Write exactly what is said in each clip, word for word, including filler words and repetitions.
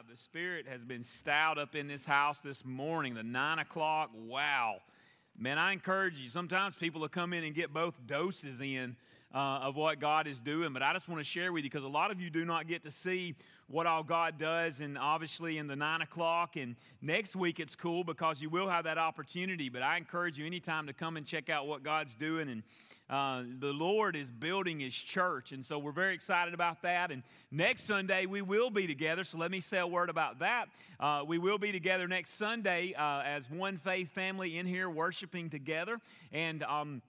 alive. The Spirit has been stout up in this house this morning, the nine o'clock. Wow. Man, I encourage you. Sometimes people will come in and get both doses in uh, of what God is doing, but I just want to share with you because a lot of you do not get to see what all God does, and obviously in the nine o'clock, and next week it's cool because you will have that opportunity, but I encourage you anytime to come and check out what God's doing, and uh, the Lord is building His church, and so we're very excited about that, and next Sunday we will be together, so let me say a word about that. Uh, we will be together next Sunday uh, as one faith family in here worshiping together, and um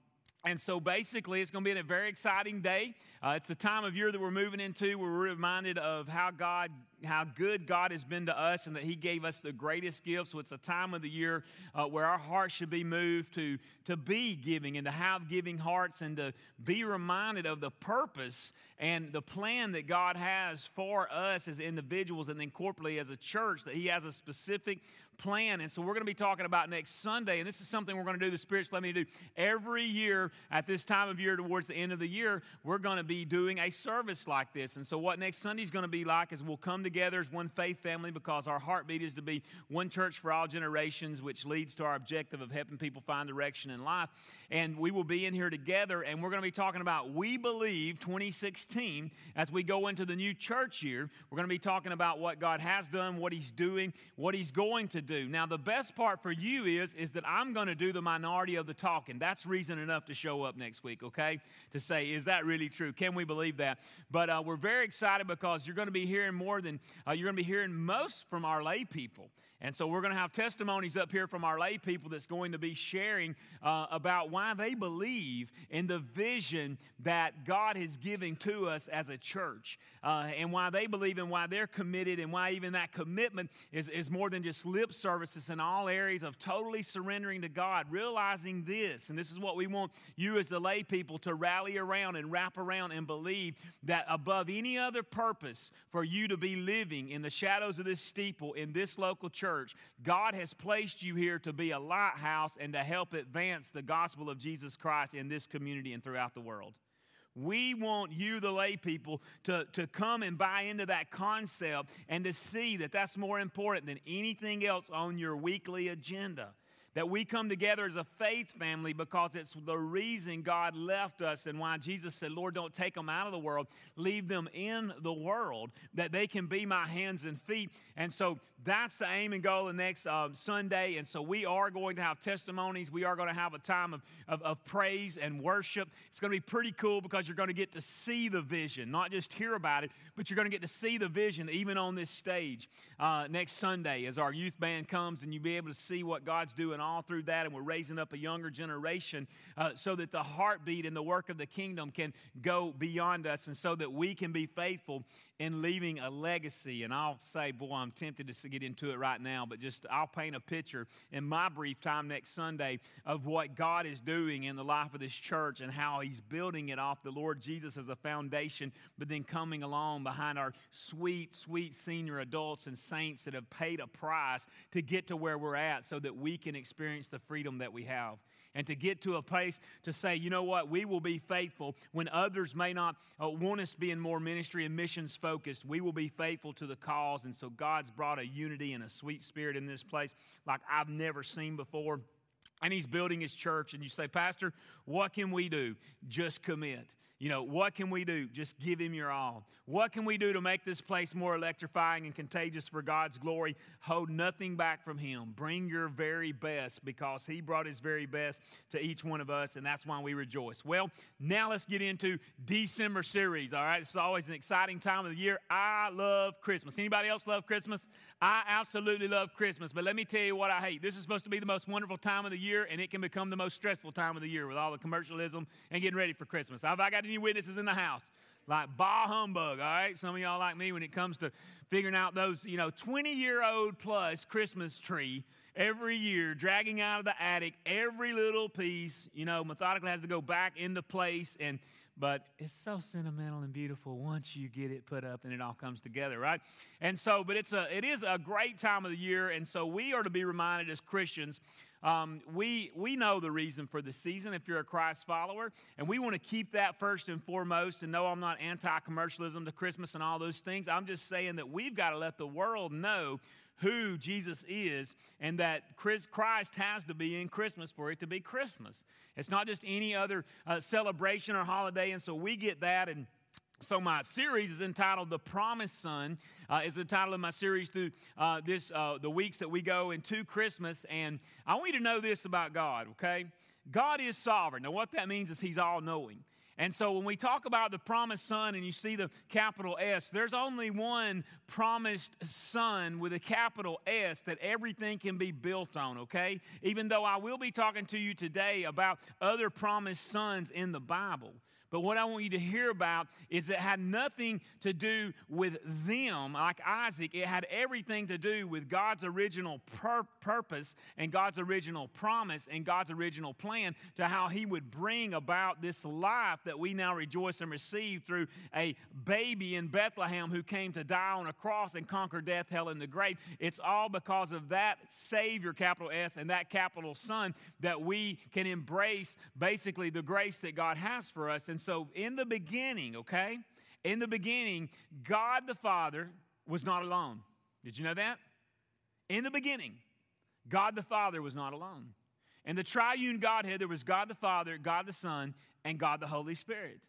And so basically, it's going to be a very exciting day. Uh, it's the time of year that we're moving into. We're reminded of how God, how good God has been to us and that He gave us the greatest gift. So it's a time of the year uh, where our hearts should be moved to, to be giving and to have giving hearts and to be reminded of the purpose and the plan that God has for us as individuals and then corporately as a church, that He has a specific plan. And so we're going to be talking about next Sunday, and this is something we're going to do, the Spirit's letting me do every year at this time of year towards the end of the year. We're going to be doing a service like this, and so what next Sunday's going to be like is we'll come together as one faith family because our heartbeat is to be one church for all generations, which leads to our objective of helping people find direction in life, and we will be in here together, and we're going to be talking about We Believe twenty sixteen as we go into the new church year. We're going to be talking about what God has done, what He's doing, what He's going to do. Now, the best part for you is, is that I'm going to do the minority of the talking. That's reason enough to show up next week, okay, to say, is that really true? Can we believe that? But uh, we're very excited because you're going to be hearing more than, uh, you're going to be hearing most from our lay people. And so we're going to have testimonies up here from our lay people that's going to be sharing uh, about why they believe in the vision that God is giving to us as a church, uh, and why they believe and why they're committed and why even that commitment is, is more than just lip services in all areas of totally surrendering to God, realizing this, and this is what we want you as the lay people to rally around and wrap around and believe, that above any other purpose for you to be living in the shadows of this steeple in this local church, God has placed you here to be a lighthouse and to help advance the gospel of Jesus Christ in this community and throughout the world. We want you, the lay people, to, to come and buy into that concept and to see that that's more important than anything else on your weekly agenda. That we come together as a faith family because it's the reason God left us and why Jesus said, Lord, don't take them out of the world. Leave them in the world that they can be my hands and feet. And so that's the aim and goal of next uh, Sunday. And so we are going to have testimonies. We are going to have a time of, of, of praise and worship. It's going to be pretty cool because you're going to get to see the vision, not just hear about it, but you're going to get to see the vision even on this stage uh, next Sunday as our youth band comes and you'll be able to see what God's doing all through that, and we're raising up a younger generation uh, so that the heartbeat and the work of the kingdom can go beyond us and so that we can be faithful in leaving a legacy. And I'll say, boy, I'm tempted to get into it right now, but just I'll paint a picture in my brief time next Sunday of what God is doing in the life of this church and how He's building it off the Lord Jesus as a foundation, but then coming along behind our sweet, sweet senior adults and saints that have paid a price to get to where we're at so that we can experience experience the freedom that we have. And to get to a place to say, you know what, we will be faithful when others may not uh, want us being more ministry and missions focused. We will be faithful to the cause. And so God's brought a unity and a sweet spirit in this place like I've never seen before. And He's building His church. And you say, Pastor, what can we do? Just commit. You know, what can we do? Just give Him your all. What can we do to make this place more electrifying and contagious for God's glory? Hold nothing back from Him. Bring your very best because He brought His very best to each one of us, and that's why we rejoice. Well, now let's get into December series, all right? It's always an exciting time of the year. I love Christmas. Anybody else love Christmas? I absolutely love Christmas, but let me tell you what I hate. This is supposed to be the most wonderful time of the year, and it can become the most stressful time of the year with all the commercialism and getting ready for Christmas. Have I got any witnesses in the house? Like, bah humbug, all right? Some of y'all like me when it comes to figuring out those, you know, twenty-year-old plus Christmas tree every year, dragging out of the attic every little piece, you know, methodically has to go back into place. And but it's so sentimental and beautiful once you get it put up and it all comes together, right? And so, but it's a, it is a great time of the year. And so we are to be reminded as Christians Um, we we know the reason for the season if you're a Christ follower, and we want to keep that first and foremost. And no, I'm not anti-commercialism to Christmas and all those things. I'm just saying that we've got to let the world know who Jesus is, and that Christ has to be in Christmas for it to be Christmas. It's not just any other uh, celebration or holiday, and so we get that. And so my series is entitled The Promised Son, uh, is the title of my series through uh, this uh, the weeks that we go into Christmas. And I want you to know this about God, okay? God is sovereign. Now what that means is he's all-knowing. And so when we talk about the promised son and you see the capital S, there's only one promised son with a capital S that everything can be built on, okay? Even though I will be talking to you today about other promised sons in the Bible. But what I want you to hear about is it had nothing to do with them, like Isaac. It had everything to do with God's original pur- purpose and God's original promise and God's original plan to how he would bring about this life that we now rejoice and receive through a baby in Bethlehem who came to die on a cross and conquer death, hell, and the grave. It's all because of that Savior, capital S, and that capital Son that we can embrace basically the grace that God has for us. And so in the beginning, okay, in the beginning, God the Father was not alone. Did you know that? In the beginning, God the Father was not alone. In the triune Godhead, there was God the Father, God the Son, and God the Holy Spirit.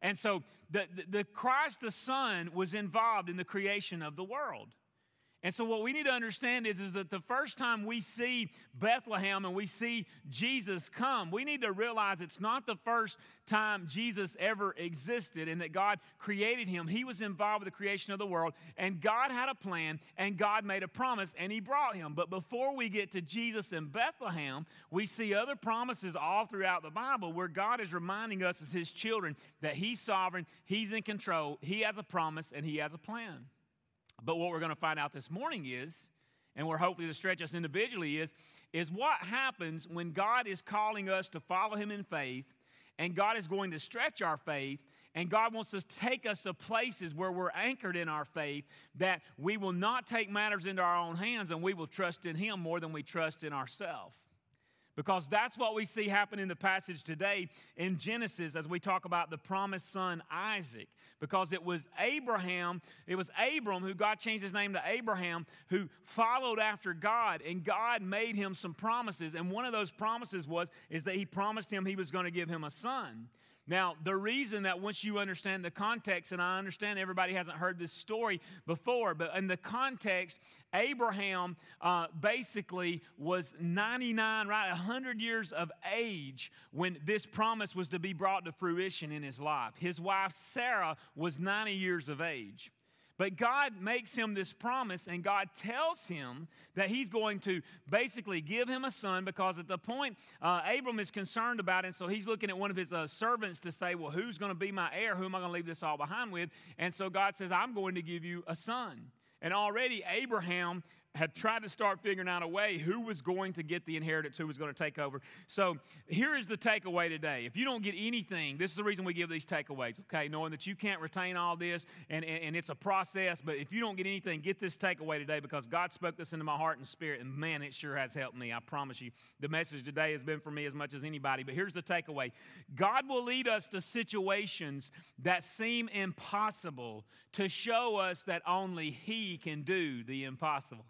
And so the, the, the Christ the Son was involved in the creation of the world. And so what we need to understand is, is that the first time we see Bethlehem and we see Jesus come, we need to realize it's not the first time Jesus ever existed and that God created him. He was involved with the creation of the world, and God had a plan, and God made a promise, and he brought him. But before we get to Jesus in Bethlehem, we see other promises all throughout the Bible where God is reminding us as his children that he's sovereign, he's in control, he has a promise, and he has a plan. But what we're going to find out this morning is, and we're hopefully to stretch us individually, is, is what happens when God is calling us to follow him in faith, and God is going to stretch our faith, and God wants to take us to places where we're anchored in our faith, that we will not take matters into our own hands, and we will trust in him more than we trust in ourselves. Because that's what we see happen in the passage today in Genesis as we talk about the promised son Isaac. Because it was Abraham, it was Abram, who God changed his name to Abraham, who followed after God, and God made him some promises. And one of those promises was, is that he promised him he was going to give him a son. Now, the reason that once you understand the context, and I understand everybody hasn't heard this story before, but in the context, Abraham uh, basically was ninety-nine, right, one hundred years of age when this promise was to be brought to fruition in his life. His wife, Sarah, was ninety years of age. But God makes him this promise, and God tells him that he's going to basically give him a son, because at the point uh, Abram is concerned about it, and so he's looking at one of his uh, servants to say, well, who's going to be my heir? Who am I going to leave this all behind with? And so God says, I'm going to give you a son. And already Abraham had tried to start figuring out a way who was going to get the inheritance, who was going to take over. So here is the takeaway today. If you don't get anything, this is the reason we give these takeaways, okay? Knowing that you can't retain all this, and, and, and it's a process, but if you don't get anything, get this takeaway today, because God spoke this into my heart and spirit, and man, it sure has helped me. I promise you, the message today has been for me as much as anybody, but here's the takeaway. God will lead us to situations that seem impossible to show us that only he can do the impossible.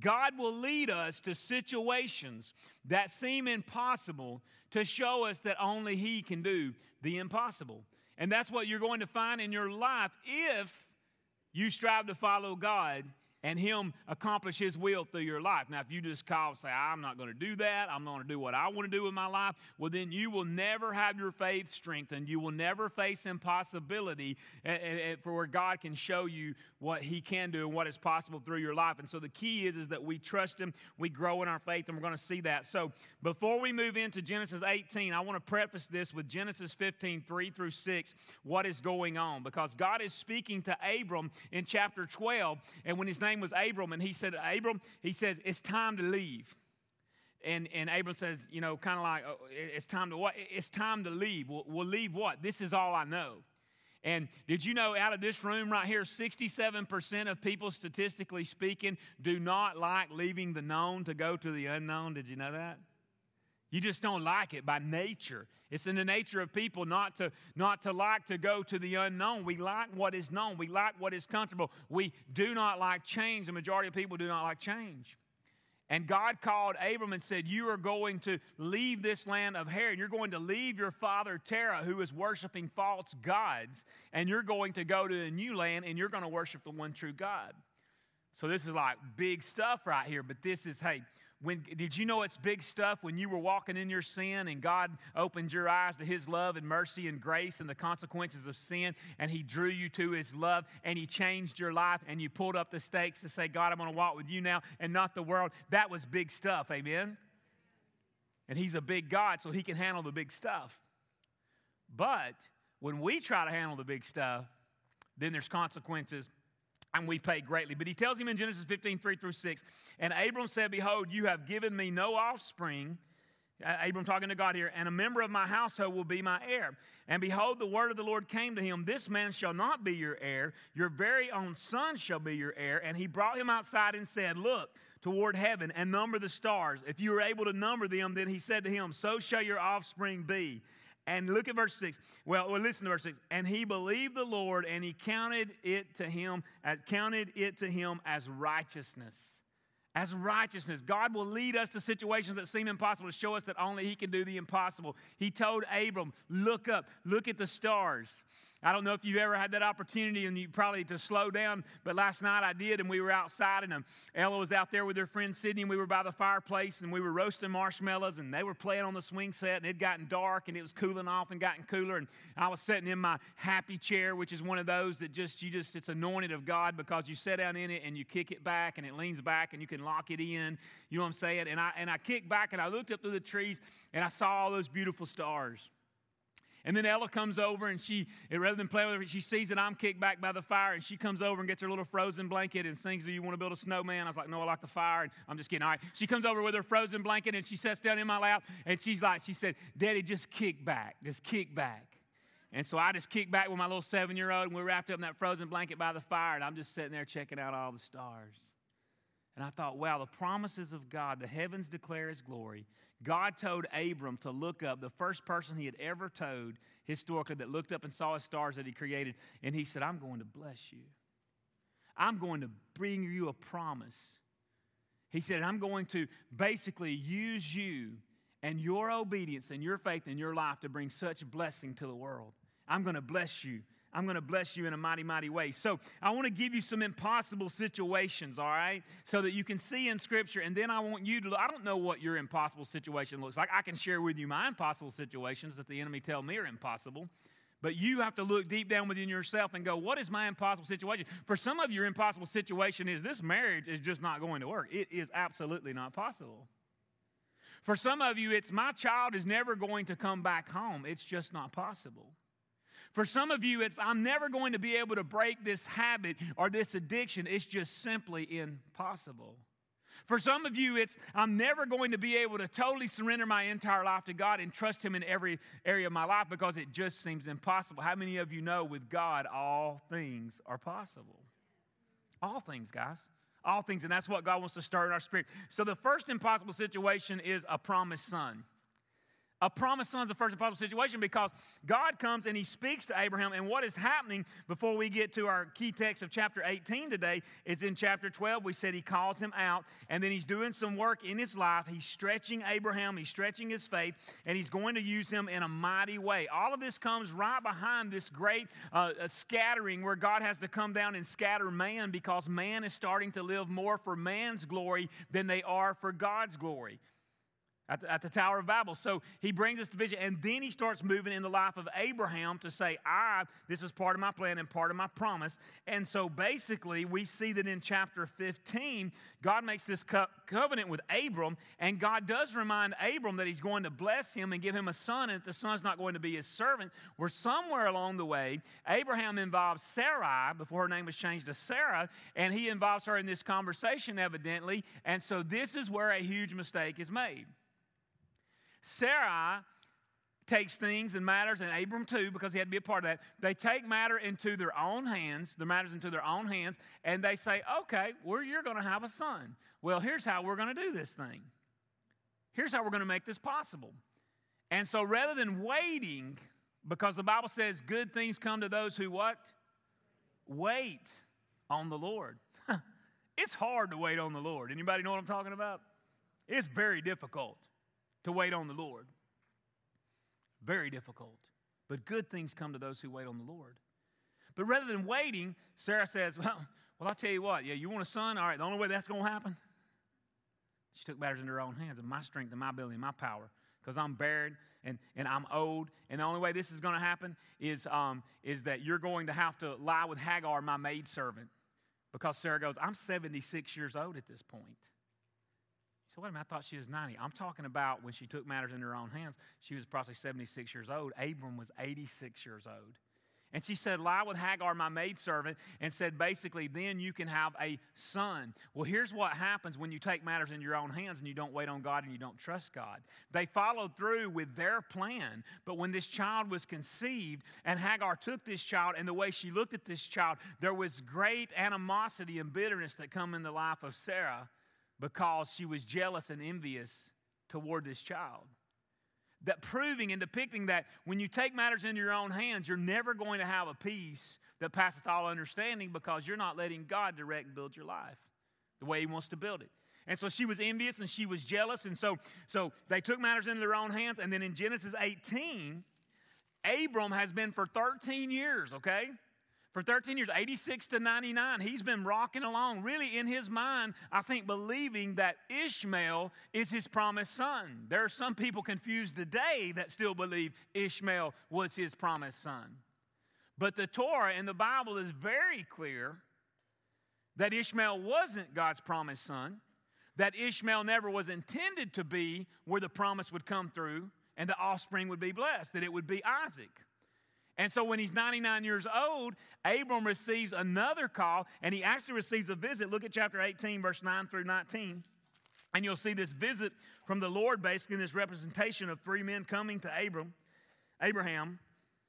God will lead us to situations that seem impossible to show us that only he can do the impossible. And that's what you're going to find in your life if you strive to follow God and him accomplish his will through your life. Now, if you just call and say, I'm not going to do that, I'm not going to do what I want to do with my life, well, then you will never have your faith strengthened. You will never face impossibility for where God can show you what he can do and what is possible through your life. And so the key is, is that we trust him, we grow in our faith, and we're going to see that. So before we move into Genesis eighteen, I want to preface this with Genesis fifteen, three through six, what is going on. Because God is speaking to Abram in chapter twelve, and when his name was Abram, and he said, Abram, he says, it's time to leave. And, and Abram says, you know, kind of like, oh, it's time to what? It's time to leave. We'll, we'll leave what? This is all I know. And did you know, out of this room right here, sixty-seven percent of people, statistically speaking, do not like leaving the known to go to the unknown? Did you know that? You just don't like it by nature. It's in the nature of people not to, not to like to go to the unknown. We like what is known. We like what is comfortable. We do not like change. The majority of people do not like change. And God called Abram and said, you are going to leave this land of Haran. You're going to leave your father Terah, who is worshiping false gods, and you're going to go to a new land, and you're going to worship the one true God. So this is like big stuff right here, but this is, hey, when, did you know it's big stuff when you were walking in your sin and God opened your eyes to his love and mercy and grace and the consequences of sin, and he drew you to his love and he changed your life and you pulled up the stakes to say, God, I'm going to walk with you now and not the world? That was big stuff, amen? And he's a big God, so he can handle the big stuff. But when we try to handle the big stuff, then there's consequences, and we pay greatly. But he tells him in Genesis fifteen, three through six, and Abram said, behold, you have given me no offspring, Abram talking to God here, and a member of my household will be my heir. And behold, the word of the Lord came to him, this man shall not be your heir, your very own son shall be your heir. And he brought him outside and said, look toward heaven and number the stars. If you are able to number them, then he said to him, so shall your offspring be. And look at verse six. Well, well, listen to verse six. And he believed the Lord, and he counted it to him, counted it to him as righteousness. As righteousness. God will lead us to situations that seem impossible to show us that only he can do the impossible. He told Abram, look up, look at the stars. I don't know if you've ever had that opportunity, and you probably to slow down, but last night I did, and we were outside, and um, Ella was out there with her friend Sydney, and we were by the fireplace, and we were roasting marshmallows, and they were playing on the swing set, and it had gotten dark, and it was cooling off and gotten cooler, and I was sitting in my happy chair, which is one of those that just, you just, it's anointed of God because you sit down in it, and you kick it back, and it leans back, and you can lock it in, you know what I'm saying? And I, and I kicked back, and I looked up through the trees, and I saw all those beautiful stars. And then Ella comes over, and she, rather than play with her, she sees that I'm kicked back by the fire, and she comes over and gets her little frozen blanket and sings, do you want to build a snowman? I was like, no, I like the fire. And I'm just kidding. All right. She comes over with her frozen blanket, and she sits down in my lap, and she's like, she said, Daddy, just kick back. Just kick back. And so I just kicked back with my little seven-year-old, and we're wrapped up in that frozen blanket by the fire, and I'm just sitting there checking out all the stars. And I thought, wow, the promises of God, the heavens declare his glory. God told Abram to look up, the first person he had ever told historically that looked up and saw his stars that he created. And he said, I'm going to bless you. I'm going to bring you a promise. He said, I'm going to basically use you and your obedience and your faith and your life to bring such blessing to the world. I'm going to bless you. I'm going to bless you in a mighty, mighty way. So I want to give you some impossible situations, all right, so that you can see in Scripture. And then I want you to look. I don't know what your impossible situation looks like. I can share with you my impossible situations that the enemy tell me are impossible. But you have to look deep down within yourself and go, what is my impossible situation? For some of your impossible situation is this marriage is just not going to work. It is absolutely not possible. For some of you, it's my child is never going to come back home. It's just not possible. For some of you, it's I'm never going to be able to break this habit or this addiction. It's just simply impossible. For some of you, it's I'm never going to be able to totally surrender my entire life to God and trust him in every area of my life because it just seems impossible. How many of you know with God, all things are possible? All things, guys. All things, and that's what God wants to stir in our spirit. So the first impossible situation is a promised son. A promised son is the first impossible situation because God comes and he speaks to Abraham. And what is happening before we get to our key text of chapter eighteen today is in chapter twelve. We said he calls him out, and then he's doing some work in his life. He's stretching Abraham. He's stretching his faith, and he's going to use him in a mighty way. All of this comes right behind this great uh, scattering where God has to come down and scatter man because man is starting to live more for man's glory than they are for God's glory. At the, at the Tower of Babel. So he brings us to vision, and then he starts moving in the life of Abraham to say, I, this is part of my plan and part of my promise. And so basically, we see that in chapter fifteen, God makes this co- covenant with Abram, and God does remind Abram that he's going to bless him and give him a son, and that the son's not going to be his servant. Where somewhere along the way, Abraham involves Sarai, before her name was changed to Sarah, and he involves her in this conversation, evidently. And so this is where a huge mistake is made. Sarah takes things and matters, and Abram too, because he had to be a part of that. They take matter into their own hands, the matters into their own hands, and they say, okay, well, you're going to have a son. Well, here's how we're going to do this thing. Here's how we're going to make this possible. And so rather than waiting, because the Bible says good things come to those who what? Wait on the Lord. It's hard to wait on the Lord. Anybody know what I'm talking about? It's very difficult to wait on the Lord. Very difficult. But good things come to those who wait on the Lord. But rather than waiting, Sarah says, well, well I'll tell you what, yeah, you want a son? All right, the only way that's going to happen? She took matters into her own hands, and my strength and my ability and my power, because I'm barren and, and I'm old, and the only way this is going to happen is, um, is that you're going to have to lie with Hagar, my maidservant, because Sarah goes, I'm seventy-six years old at this point. So wait a minute, I thought she was ninety. I'm talking about when she took matters into her own hands, she was probably seventy-six years old. Abram was eighty-six years old. And she said, lie with Hagar, my maidservant, and said, basically, then you can have a son. Well, here's what happens when you take matters in your own hands and you don't wait on God and you don't trust God. They followed through with their plan, but when this child was conceived and Hagar took this child and the way she looked at this child, there was great animosity and bitterness that come in the life of Sarah because she was jealous and envious toward this child. That proving and depicting that when you take matters into your own hands, you're never going to have a peace that passeth all understanding because you're not letting God direct and build your life the way He wants to build it. And so she was envious and she was jealous, and so, so they took matters into their own hands. And then in Genesis eighteen, Abram has been for thirteen years, okay? For thirteen years, eighty-six to ninety-nine, he's been rocking along, really in his mind, I think, believing that Ishmael is his promised son. There are some people confused today that still believe Ishmael was his promised son. But the Torah and the Bible is very clear that Ishmael wasn't God's promised son, that Ishmael never was intended to be where the promise would come through and the offspring would be blessed, that it would be Isaac. And so when he's ninety-nine years old, Abram receives another call, and he actually receives a visit. Look at chapter eighteen, verse nine through nineteen, and you'll see this visit from the Lord, basically, in this representation of three men coming to Abram, Abraham,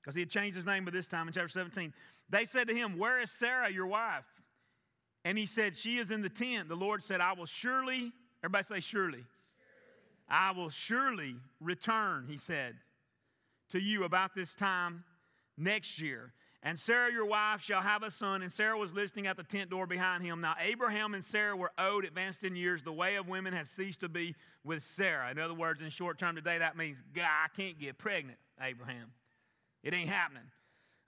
because he had changed his name by this time in chapter seventeen. They said to him, where is Sarah, your wife? And he said, she is in the tent. The Lord said, I will surely, everybody say surely. Surely. I will surely return, he said, to you about this time next year, and Sarah your wife shall have a son. And Sarah was listening at the tent door behind him. Now Abraham and Sarah were old, advanced in years. The way of women has ceased to be with Sarah. In other words, in short term today, that means, God, I can't get pregnant, Abraham. It ain't happening.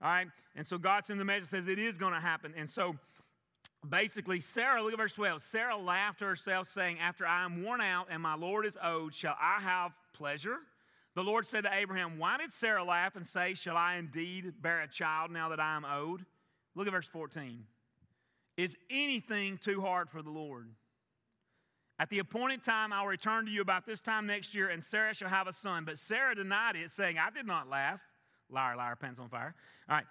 All right? And so God sends the message, says it is going to happen. And so basically, Sarah, look at verse twelve. Sarah laughed to herself, saying, after I am worn out and my Lord is old, shall I have pleasure? The Lord said to Abraham, why did Sarah laugh and say, shall I indeed bear a child now that I am old? Look at verse fourteen. Is anything too hard for the Lord? At the appointed time, I'll return to you about this time next year, and Sarah shall have a son. But Sarah denied it, saying, I did not laugh. Liar, liar, pants on fire. All right.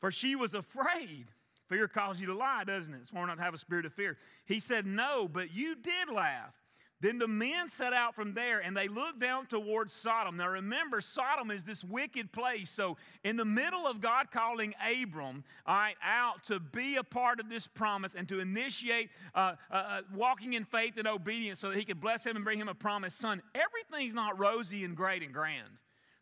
For she was afraid. Fear causes you to lie, doesn't it? It's more not to have a spirit of fear. He said, no, but you did laugh. Then the men set out from there, and they looked down towards Sodom. Now remember, Sodom is this wicked place. So in the middle of God calling Abram, all right, out to be a part of this promise and to initiate uh, uh, walking in faith and obedience so that He could bless him and bring him a promised son, everything's not rosy and great and grand.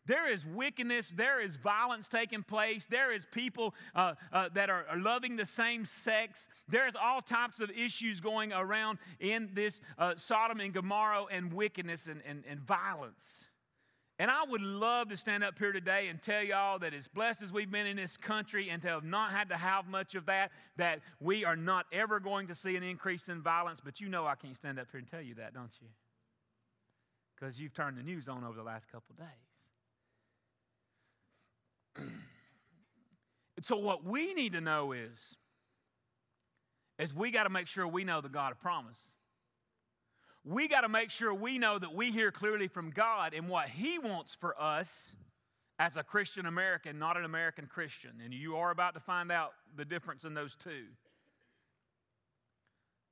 There is wickedness. There is violence taking place. There is people uh, uh, that are loving the same sex. There is all types of issues going around in this uh, Sodom and Gomorrah and wickedness and, and, and violence. And I would love to stand up here today and tell y'all that as blessed as we've been in this country and to have not had to have much of that, that we are not ever going to see an increase in violence. But you know I can't stand up here and tell you that, don't you? Because you've turned the news on over the last couple of days. So what we need to know is, is we got to make sure we know the God of promise. We got to make sure we know that we hear clearly from God and what He wants for us as a Christian American, not an American Christian. And you are about to find out the difference in those two.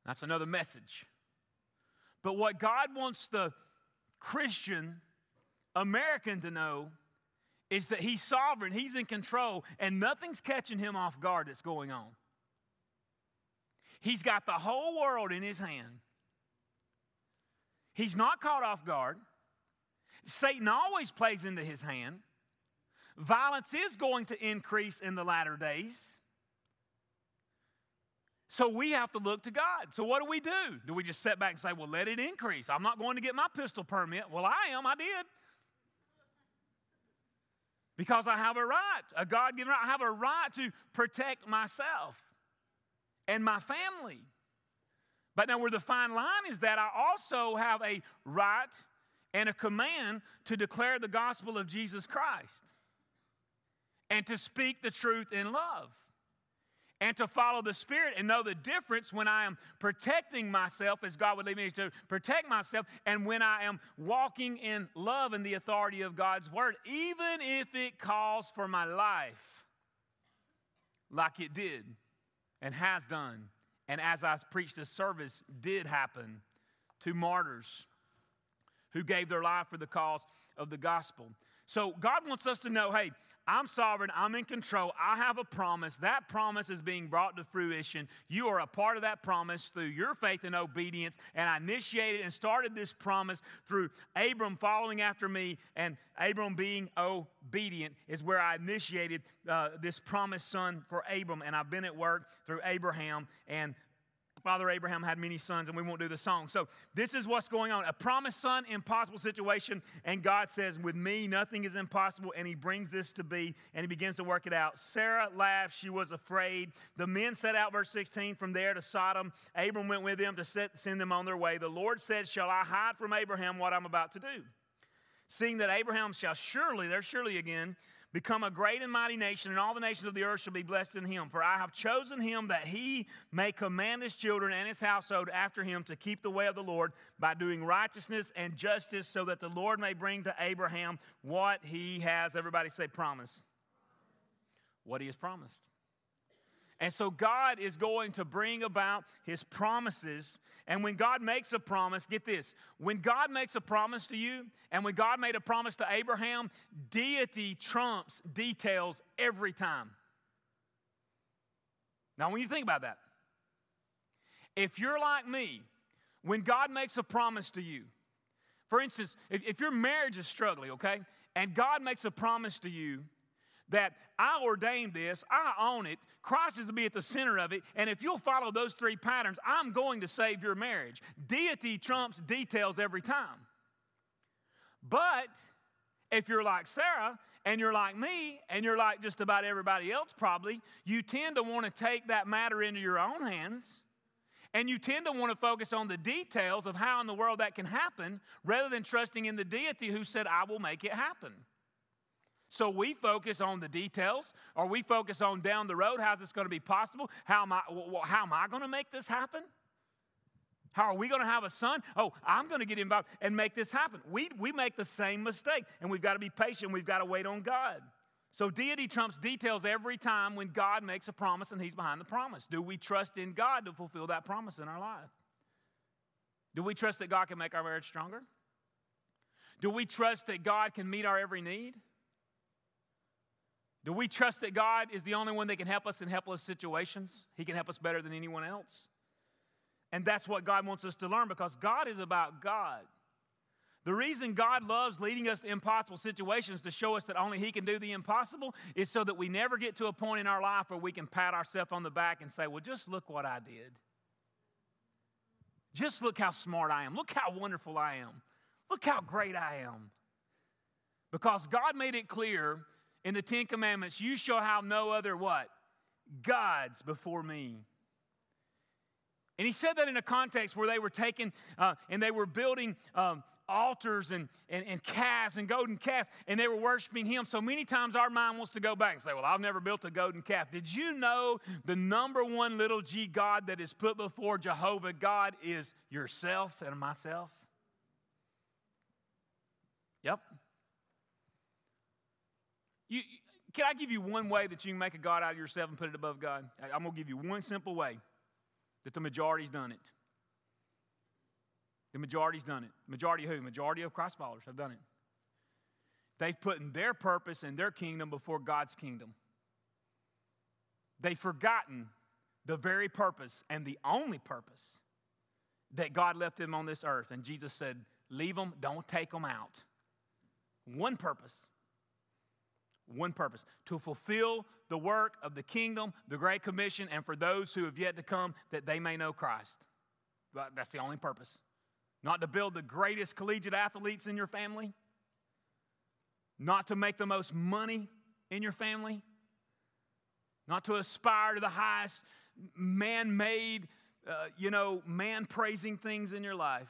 That's another message. But what God wants the Christian American to know is that he's sovereign, he's in control, and nothing's catching him off guard that's going on. He's got the whole world in his hand. He's not caught off guard. Satan always plays into his hand. Violence is going to increase in the latter days. So we have to look to God. So what do we do? Do we just sit back and say, well, let it increase? I'm not going to get my pistol permit. Well, I am. I did. Because I have a right, a God-given right. I have a right to protect myself and my family. But now where the fine line is that I also have a right and a command to declare the gospel of Jesus Christ and to speak the truth in love. And to follow the Spirit and know the difference when I am protecting myself, as God would lead me to protect myself, and when I am walking in love and the authority of God's Word, even if it calls for my life, like it did and has done, and as I preached this service, did happen to martyrs who gave their life for the cause of the gospel. So God wants us to know, hey, I'm sovereign, I'm in control, I have a promise. That promise is being brought to fruition. You are a part of that promise through your faith and obedience, and I initiated and started this promise through Abram following after me, and Abram being obedient is where I initiated uh, this promised son for Abram, and I've been at work through Abraham, and Father Abraham had many sons, and we won't do the song. So this is what's going on. A promised son, impossible situation, and God says, with me, nothing is impossible, and he brings this to be, and he begins to work it out. Sarah laughed. She was afraid. The men set out, verse sixteen, from there to Sodom. Abram went with them to set, send them on their way. The Lord said, shall I hide from Abraham what I'm about to do? Seeing that Abraham shall surely, there's surely again, become a great and mighty nation, and all the nations of the earth shall be blessed in him. For I have chosen him that he may command his children and his household after him to keep the way of the Lord by doing righteousness and justice, so that the Lord may bring to Abraham what he has. Everybody say promise. What he has promised. And so God is going to bring about his promises. And when God makes a promise, get this, when God makes a promise to you, and when God made a promise to Abraham, deity trumps details every time. Now, when you think about that, if you're like me, when God makes a promise to you, for instance, if, if your marriage is struggling, okay, and God makes a promise to you, that I ordained this, I own it, Christ is to be at the center of it, and if you'll follow those three patterns, I'm going to save your marriage. Deity trumps details every time. But if you're like Sarah, and you're like me, and you're like just about everybody else probably, you tend to want to take that matter into your own hands, and you tend to want to focus on the details of how in the world that can happen, rather than trusting in the deity who said, I will make it happen. So we focus on the details, or we focus on down the road, how's this going to be possible? How am I, how am I going to make this happen? How are we going to have a son? Oh, I'm going to get involved and make this happen. We, we make the same mistake, and we've got to be patient. We've got to wait on God. So deity trumps details every time when God makes a promise and he's behind the promise. Do we trust in God to fulfill that promise in our life? Do we trust that God can make our marriage stronger? Do we trust that God can meet our every need? Do we trust that God is the only one that can help us in helpless situations? He can help us better than anyone else. And that's what God wants us to learn, because God is about God. The reason God loves leading us to impossible situations to show us that only he can do the impossible is so that we never get to a point in our life where we can pat ourselves on the back and say, well, just look what I did. Just look how smart I am. Look how wonderful I am. Look how great I am. Because God made it clear in the Ten Commandments, you shall have no other what? Gods before me. And he said that in a context where they were taking uh, and they were building um, altars and, and, and calves and golden calves, and they were worshiping him. So many times our mind wants to go back and say, well, I've never built a golden calf. Did you know the number one little g God that is put before Jehovah God is yourself and myself? Yep. You, can I give you one way that you can make a God out of yourself and put it above God? I'm going to give you one simple way that the majority's done it. The majority's done it. Majority of who? Majority of Christ followers have done it. They've put their purpose and their kingdom before God's kingdom. They've forgotten the very purpose and the only purpose that God left them on this earth. And Jesus said, leave them, don't take them out. One purpose. One purpose. To fulfill the work of the kingdom, the Great Commission, and for those who have yet to come, that they may know Christ. That's the only purpose. Not to build the greatest collegiate athletes in your family. Not to make the most money in your family. Not to aspire to the highest man-made, uh, you know, man-praising things in your life.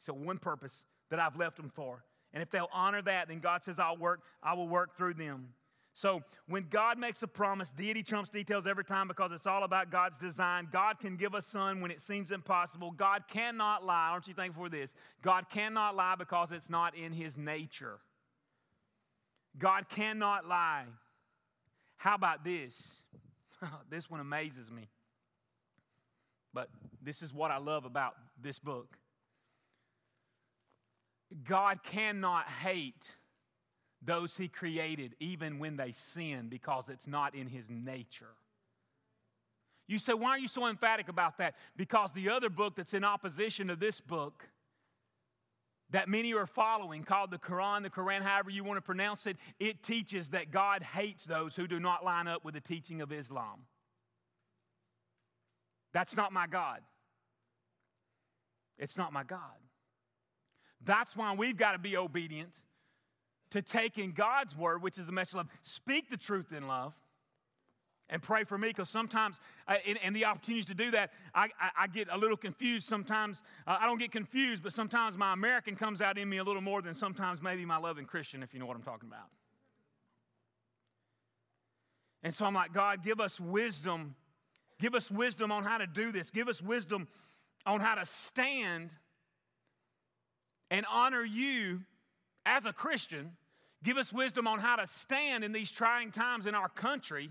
So one purpose that I've left them for. And if they'll honor that, then God says, I'll work, I will work through them. So when God makes a promise, deity trumps details every time because it's all about God's design. God can give a son when it seems impossible. God cannot lie. Aren't you thankful for this? God cannot lie because it's not in his nature. God cannot lie. How about this? This one amazes me. But this is what I love about this book. God cannot hate those he created even when they sin because it's not in his nature. You say, why are you so emphatic about that? Because the other book that's in opposition to this book that many are following, called the Quran, the Quran, however you want to pronounce it, it teaches that God hates those who do not line up with the teaching of Islam. That's not my God. It's not my God. That's why we've got to be obedient to taking God's word, which is the message of love, speak the truth in love, and pray for me. Because sometimes, I, and, and the opportunities to do that, I, I, I get a little confused sometimes. Uh, I don't get confused, but sometimes my American comes out in me a little more than sometimes maybe my loving Christian, if you know what I'm talking about. And so I'm like, God, give us wisdom. Give us wisdom on how to do this. Give us wisdom on how to stand and honor you as a Christian. Give us wisdom on how to stand in these trying times in our country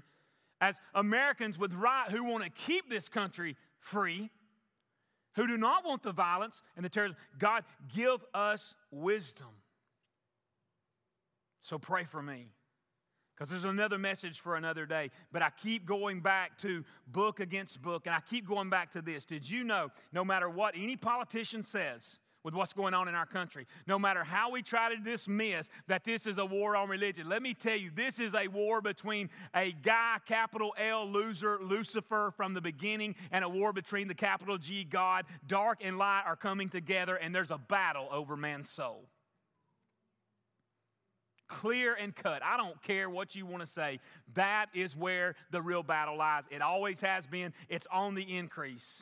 as Americans with right who want to keep this country free, who do not want the violence and the terrorism. God, give us wisdom. So pray for me, because there's another message for another day. But I keep going back to book against book, and I keep going back to this. Did you know, no matter what any politician says with what's going on in our country, no matter how we try to dismiss that this is a war on religion, let me tell you, this is a war between a guy, capital L, loser, Lucifer from the beginning, and a war between the capital G, God. Dark and light are coming together, and there's a battle over man's soul. Clear and cut. I don't care what you want to say. That is where the real battle lies. It always has been. It's on the increase.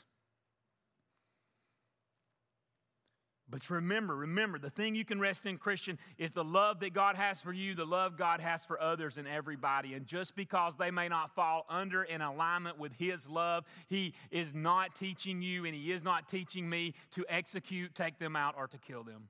But remember, remember, the thing you can rest in, Christian, is the love that God has for you, the love God has for others and everybody. And just because they may not fall under in alignment with his love, he is not teaching you and he is not teaching me to execute, take them out, or to kill them.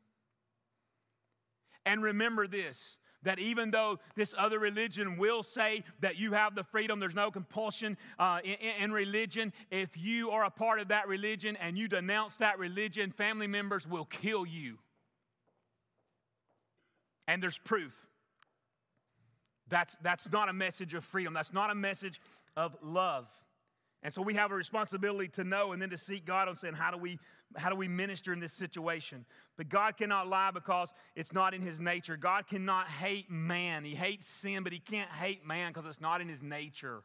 And remember this, that even though this other religion will say that you have the freedom, there's no compulsion uh, in, in religion, if you are a part of that religion and you denounce that religion, family members will kill you. And there's proof. That's, that's not a message of freedom. That's not a message of love. And so we have a responsibility to know and then to seek God on saying, how do we how do we minister in this situation? But God cannot lie because it's not in his nature. God cannot hate man. He hates sin, but he can't hate man because it's not in his nature.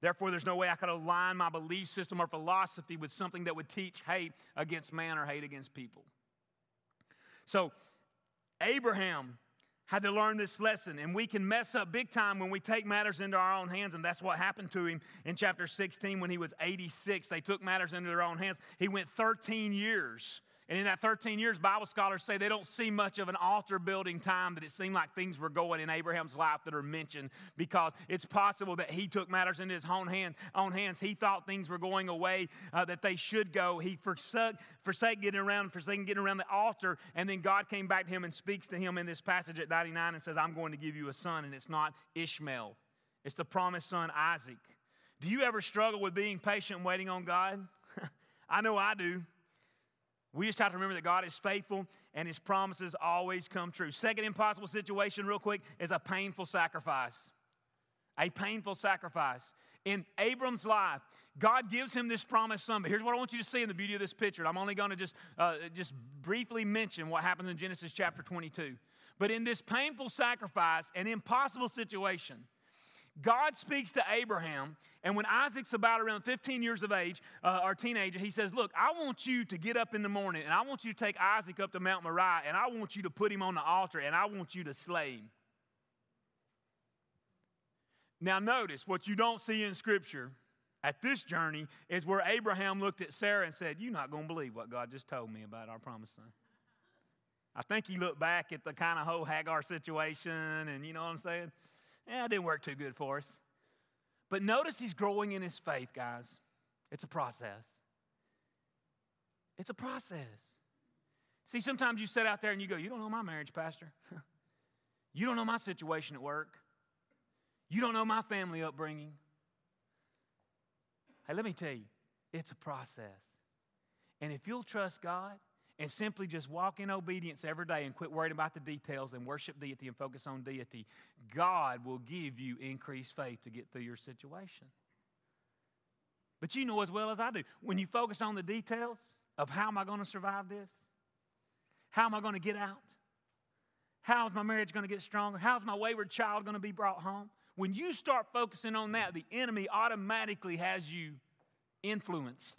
Therefore, there's no way I could align my belief system or philosophy with something that would teach hate against man or hate against people. So Abraham had to learn this lesson, and we can mess up big time when we take matters into our own hands, and that's what happened to him in chapter sixteen when he was eighty-six. They took matters into their own hands. He went thirteen years, and in that thirteen years, Bible scholars say they don't see much of an altar-building time, that it seemed like things were going in Abraham's life that are mentioned, because it's possible that he took matters into his own, hand, own hands. He thought things were going away uh, that they should go. He forsook, forsake getting around, forsaken getting around the altar, and then God came back to him and speaks to him in this passage at ninety-nine and says, I'm going to give you a son, and it's not Ishmael. It's the promised son, Isaac. Do you ever struggle with being patient and waiting on God? I know I do. We just have to remember that God is faithful and his promises always come true. Second impossible situation, real quick, is a painful sacrifice. A painful sacrifice. In Abram's life, God gives him this promised son. But here's what I want you to see in the beauty of this picture. I'm only going to just, uh, just briefly mention what happens in Genesis chapter twenty-two. But in this painful sacrifice, an impossible situation, God speaks to Abraham, and when Isaac's about around fifteen years of age, uh, or teenager, he says, look, I want you to get up in the morning, and I want you to take Isaac up to Mount Moriah, and I want you to put him on the altar, and I want you to slay him. Now notice, what you don't see in Scripture at this journey is where Abraham looked at Sarah and said, you're not going to believe what God just told me about our promised son. I think he looked back at the kind of whole Hagar situation, and you know what I'm saying? Yeah, it didn't work too good for us. But notice he's growing in his faith, guys. It's a process. It's a process. See, sometimes you sit out there and you go, you don't know my marriage, Pastor. You don't know my situation at work. You don't know my family upbringing. Hey, let me tell you, it's a process. And if you'll trust God and simply just walk in obedience every day and quit worrying about the details and worship deity and focus on deity, God will give you increased faith to get through your situation. But you know as well as I do, when you focus on the details of how am I going to survive this? How am I going to get out? How is my marriage going to get stronger? How is my wayward child going to be brought home? When you start focusing on that, the enemy automatically has you influenced,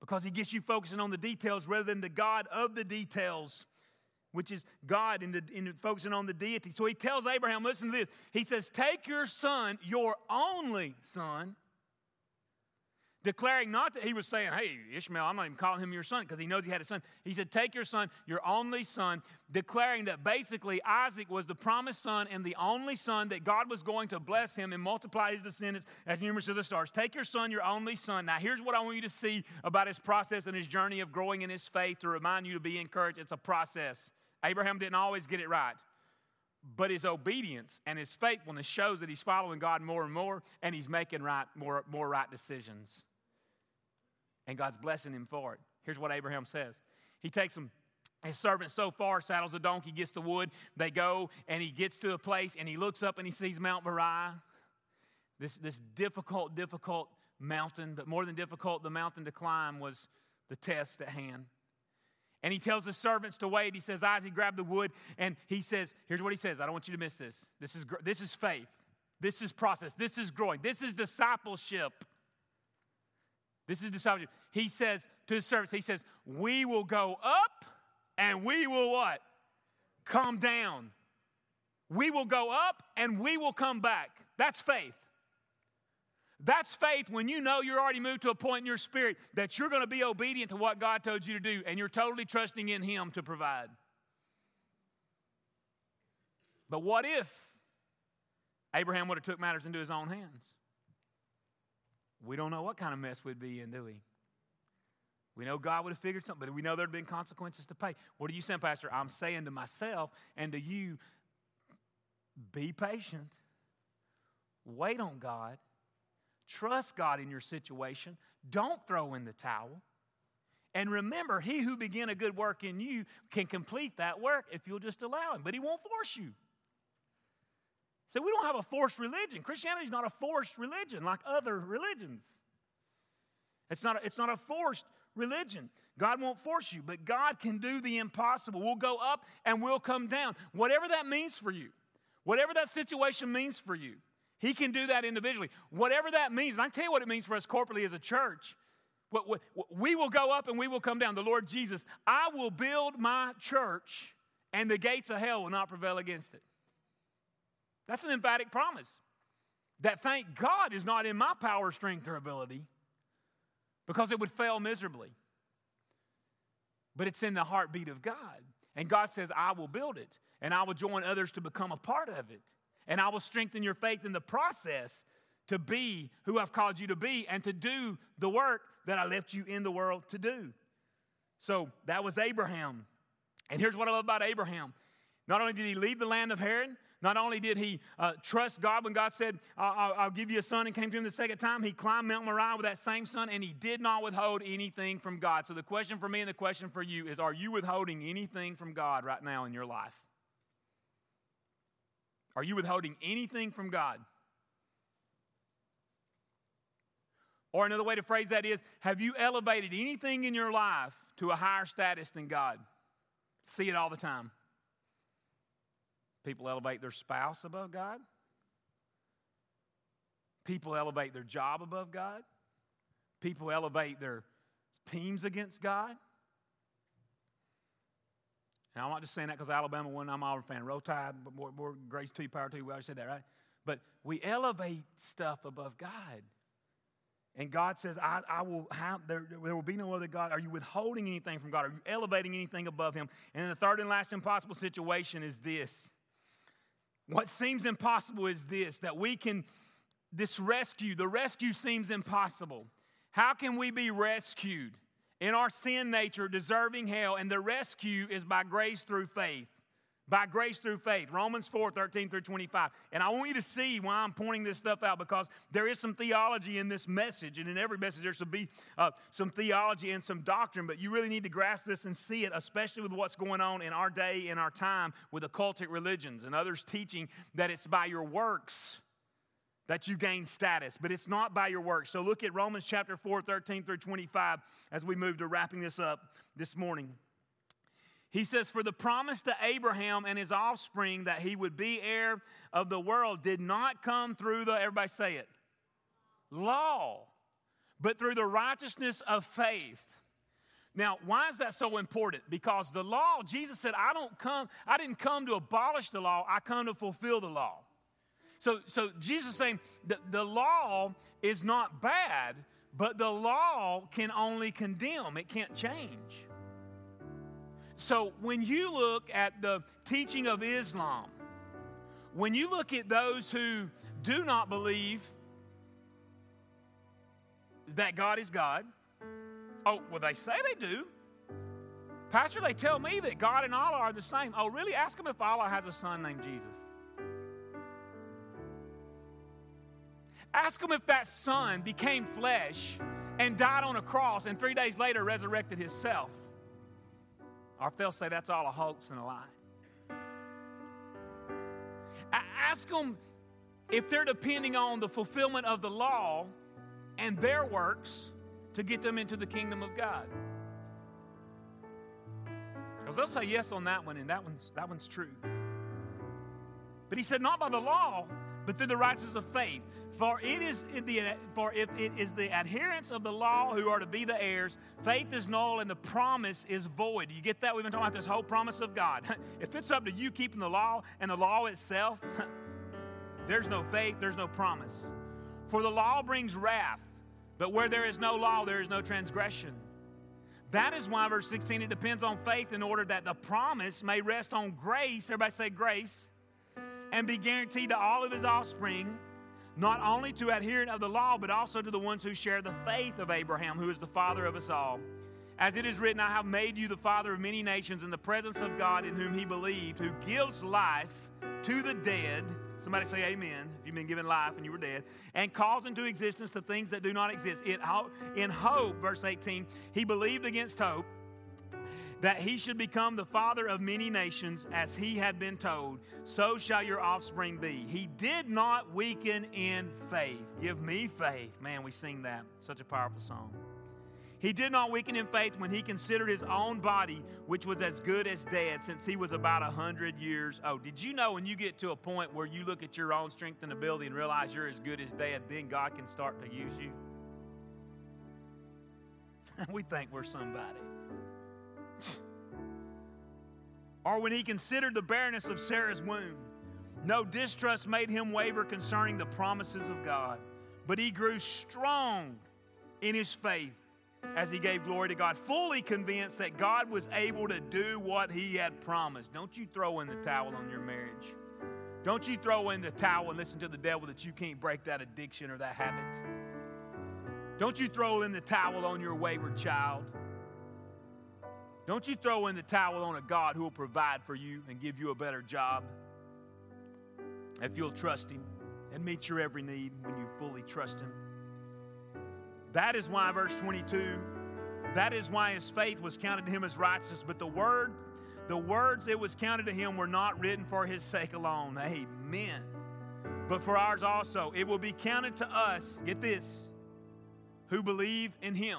because he gets you focusing on the details rather than the God of the details, which is God in, the, in focusing on the deity. So he tells Abraham, listen to this. He says, take your son, your only son, declaring not that he was saying, hey, Ishmael, I'm not even calling him your son, because he knows he had a son. He said, take your son, your only son, declaring that basically Isaac was the promised son and the only son, that God was going to bless him and multiply his descendants as numerous as the stars. Take your son, your only son. Now, here's what I want you to see about his process and his journey of growing in his faith to remind you to be encouraged. It's a process. Abraham didn't always get it right. But his obedience and his faithfulness shows that he's following God more and more, and he's making right, more, more right decisions. And God's blessing him for it. Here's what Abraham says. He takes him, his servant so far, saddles a donkey, gets the wood. They go, and he gets to a place, and he looks up, and he sees Mount Moriah, this, this difficult, difficult mountain. But more than difficult, the mountain to climb was the test at hand. And he tells his servants to wait. He says, Isaac, grab the wood. And he says, here's what he says. I don't want you to miss this. This is, this is faith. This is process. This is growing. This is discipleship. This is discipleship. He says to his servants, he says, we will go up and we will what? Come down. We will go up and we will come back. That's faith. That's faith when you know you're already moved to a point in your spirit that you're going to be obedient to what God told you to do, and you're totally trusting in him to provide. But what if Abraham would have took matters into his own hands? We don't know what kind of mess we'd be in, do we? We know God would have figured something, but we know there would have been consequences to pay. What are you saying, Pastor? I'm saying to myself and to you, be patient. Wait on God. Trust God in your situation. Don't throw in the towel. And remember, he who began a good work in you can complete that work if you'll just allow him. But he won't force you. So we don't have a forced religion. Christianity is not a forced religion like other religions. It's not a, it's not a forced religion. God won't force you, but God can do the impossible. We'll go up and we'll come down. Whatever that means for you, whatever that situation means for you, he can do that individually. Whatever that means, and I can tell you what it means for us corporately as a church. We will go up and we will come down. The Lord Jesus, I will build my church and the gates of hell will not prevail against it. That's an emphatic promise that, thank God, is not in my power, strength, or ability, because it would fail miserably. But it's in the heartbeat of God. And God says, I will build it and I will join others to become a part of it. And I will strengthen your faith in the process to be who I've called you to be and to do the work that I left you in the world to do. So that was Abraham. And here's what I love about Abraham. Not only did he leave the land of Haran, Not only did he uh, trust God when God said, I'll, I'll give you a son, and came to him the second time, he climbed Mount Moriah with that same son, and he did not withhold anything from God. So the question for me and the question for you is, are you withholding anything from God right now in your life? Are you withholding anything from God? Or another way to phrase that is, have you elevated anything in your life to a higher status than God? See it all the time. People elevate their spouse above God. People elevate their job above God. People elevate their teams against God. Now, I'm not just saying that because Alabama won. I'm an Auburn fan. Roll Tide, but more, more grace to you, power to you. We already said that, right? But we elevate stuff above God. And God says, I, I will have, there, there will be no other God. Are you withholding anything from God? Are you elevating anything above him? And the third and last impossible situation is this. What seems impossible is this, that we can, this rescue, the rescue seems impossible. How can we be rescued in our sin nature, deserving hell? And the rescue is by grace through faith. By grace through faith, Romans four, thirteen through twenty-five. And I want you to see why I'm pointing this stuff out, because there is some theology in this message, and in every message there should be uh, some theology and some doctrine, but you really need to grasp this and see it, especially with what's going on in our day, in our time, with occultic religions and others teaching that it's by your works that you gain status, but it's not by your works. So look at Romans chapter four, thirteen through twenty-five as we move to wrapping this up this morning. He says, for the promise to Abraham and his offspring that he would be heir of the world did not come through the, everybody say it, law, but through the righteousness of faith. Now, why is that so important? Because the law, Jesus said, I don't come, I didn't come to abolish the law, I come to fulfill the law. So, so Jesus is saying that the law is not bad, but the law can only condemn, it can't change. So when you look at the teaching of Islam, when you look at those who do not believe that God is God, oh, well, they say they do. Pastor, they tell me that God and Allah are the same. Oh, really? Ask them if Allah has a son named Jesus. Ask them if that son became flesh and died on a cross and three days later resurrected himself. Or they'll say that's all a hoax and a lie. I ask them if they're depending on the fulfillment of the law and their works to get them into the kingdom of God. Because they'll say yes on that one, and that one's, that one's true. But he said, not by the law, but through the righteousness of faith. For it is the for if it is the adherents of the law who are to be the heirs, faith is null and the promise is void. You get that? We've been talking about this whole promise of God. If it's up to you keeping the law and the law itself, there's no faith, there's no promise. For the law brings wrath, but where there is no law, there is no transgression. That is why, verse sixteen, it depends on faith in order that the promise may rest on grace. Everybody say grace. And be guaranteed to all of his offspring, not only to adherent of the law, but also to the ones who share the faith of Abraham, who is the father of us all. As it is written, I have made you the father of many nations in the presence of God in whom he believed, who gives life to the dead. Somebody say amen, if you've been given life and you were dead. And calls into existence the things that do not exist. In hope, verse eighteen, he believed against hope, that he should become the father of many nations, as he had been told, so shall your offspring be. He did not weaken in faith. Give me faith. Man, we sing that. Such a powerful song. He did not weaken in faith when he considered his own body, which was as good as dead, since he was about one hundred years old. Did you know when you get to a point where you look at your own strength and ability and realize you're as good as dead, then God can start to use you? We think we're somebody. Or when he considered the barrenness of Sarah's womb, no distrust made him waver concerning the promises of God. But he grew strong in his faith as he gave glory to God, fully convinced that God was able to do what he had promised. Don't you throw in the towel on your marriage. Don't you throw in the towel and listen to the devil that you can't break that addiction or that habit. Don't you throw in the towel on your wayward child. Don't you throw in the towel on a God who will provide for you and give you a better job. If you'll trust Him and meet your every need when you fully trust Him. That is why, verse twenty-two, that is why his faith was counted to him as righteousness. But the word, the words that was counted to him were not written for his sake alone. Amen. But for ours also. It will be counted to us, get this, who believe in him,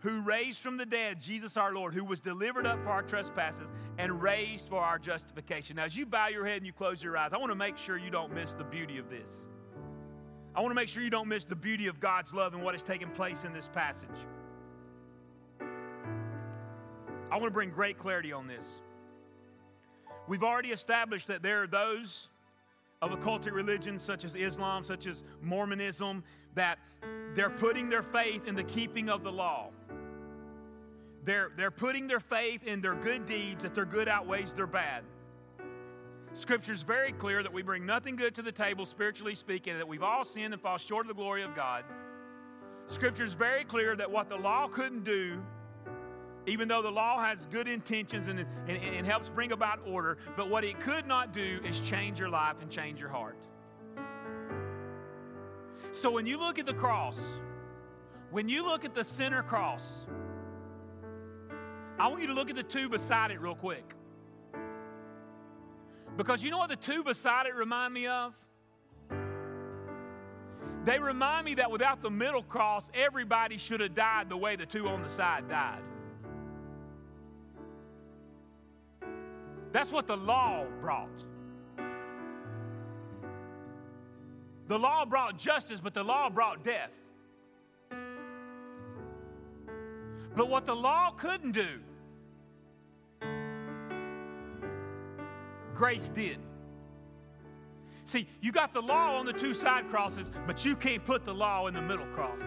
who raised from the dead Jesus our Lord, who was delivered up for our trespasses and raised for our justification. Now, as you bow your head and you close your eyes, I want to make sure you don't miss the beauty of this. I want to make sure you don't miss the beauty of God's love and what is taking place in this passage. I want to bring great clarity on this. We've already established that there are those of occultic religions such as Islam, such as Mormonism, that they're putting their faith in the keeping of the law. They're, they're putting their faith in their good deeds, that their good outweighs their bad. Scripture's very clear that we bring nothing good to the table, spiritually speaking, that we've all sinned and fall short of the glory of God. Scripture's very clear that what the law couldn't do, even though the law has good intentions and, and, and helps bring about order, but what it could not do is change your life and change your heart. So when you look at the cross, when you look at the center cross, I want you to look at the two beside it real quick. Because you know what the two beside it remind me of? They remind me that without the middle cross, everybody should have died the way the two on the side died. That's what the law brought. The law brought justice, but the law brought death. But what the law couldn't do, grace did. See, you got the law on the two side crosses, but you can't put the law in the middle cross.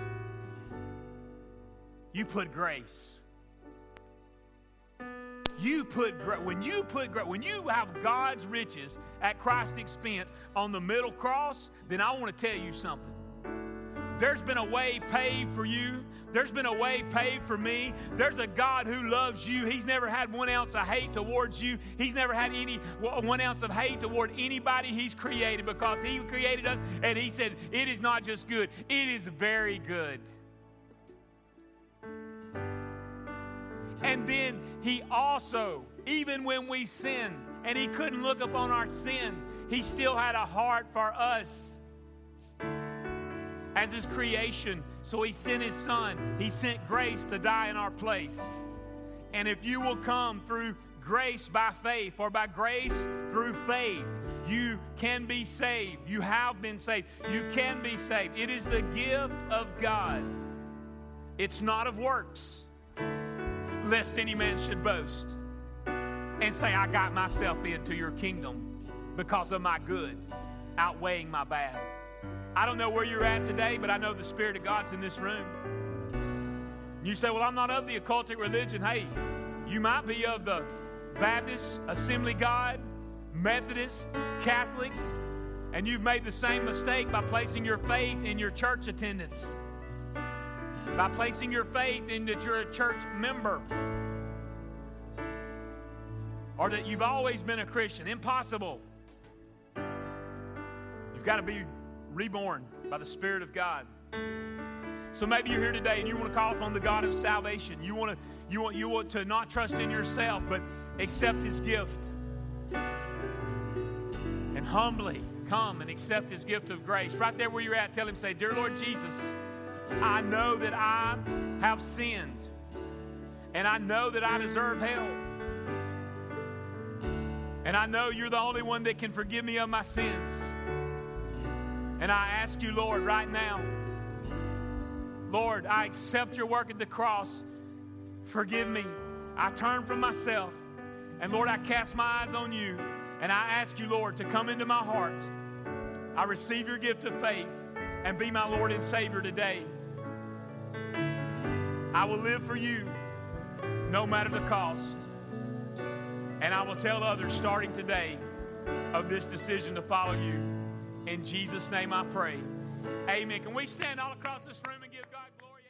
You put grace. You put when you put when you have God's riches at Christ's expense on the middle cross, then I want to tell you something. There's been a way paved for you. There's been a way paved for me. There's a God who loves you. He's never had one ounce of hate towards you. He's never had any one ounce of hate toward anybody he's created, because he created us and he said, it is not just good, it is very good. And then he also, even when we sinned and he couldn't look upon our sin, he still had a heart for us as his creation. So he sent his son. He sent grace to die in our place. And if you will come through grace by faith, or by grace through faith, you can be saved. You have been saved. You can be saved. It is the gift of God. It's not of works, lest any man should boast and say, I got myself into your kingdom because of my good outweighing my bad. I don't know where you're at today, but I know the Spirit of God's in this room. You say, well, I'm not of the occultic religion. Hey, you might be of the Baptist, Assembly God, Methodist, Catholic, and you've made the same mistake by placing your faith in your church attendance, by placing your faith in that you're a church member, or that you've always been a Christian. Impossible. You've got to be reborn by the Spirit of God. So maybe you're here today and you want to call upon the God of salvation. You want to, you want, you want to not trust in yourself, but accept his gift. And humbly come and accept his gift of grace. Right there where you're at, tell him, say, dear Lord Jesus, I know that I have sinned, and I know that I deserve hell, and I know you're the only one that can forgive me of my sins. And I ask you, Lord, right now, Lord, I accept your work at the cross. Forgive me. I turn from myself, and Lord, I cast my eyes on you, and I ask you, Lord, to come into my heart. I receive your gift of faith, and be my Lord and Savior today. I will live for you no matter the cost. And I will tell others starting today of this decision to follow you. In Jesus' name I pray. Amen. Can we stand all across this room and give God glory?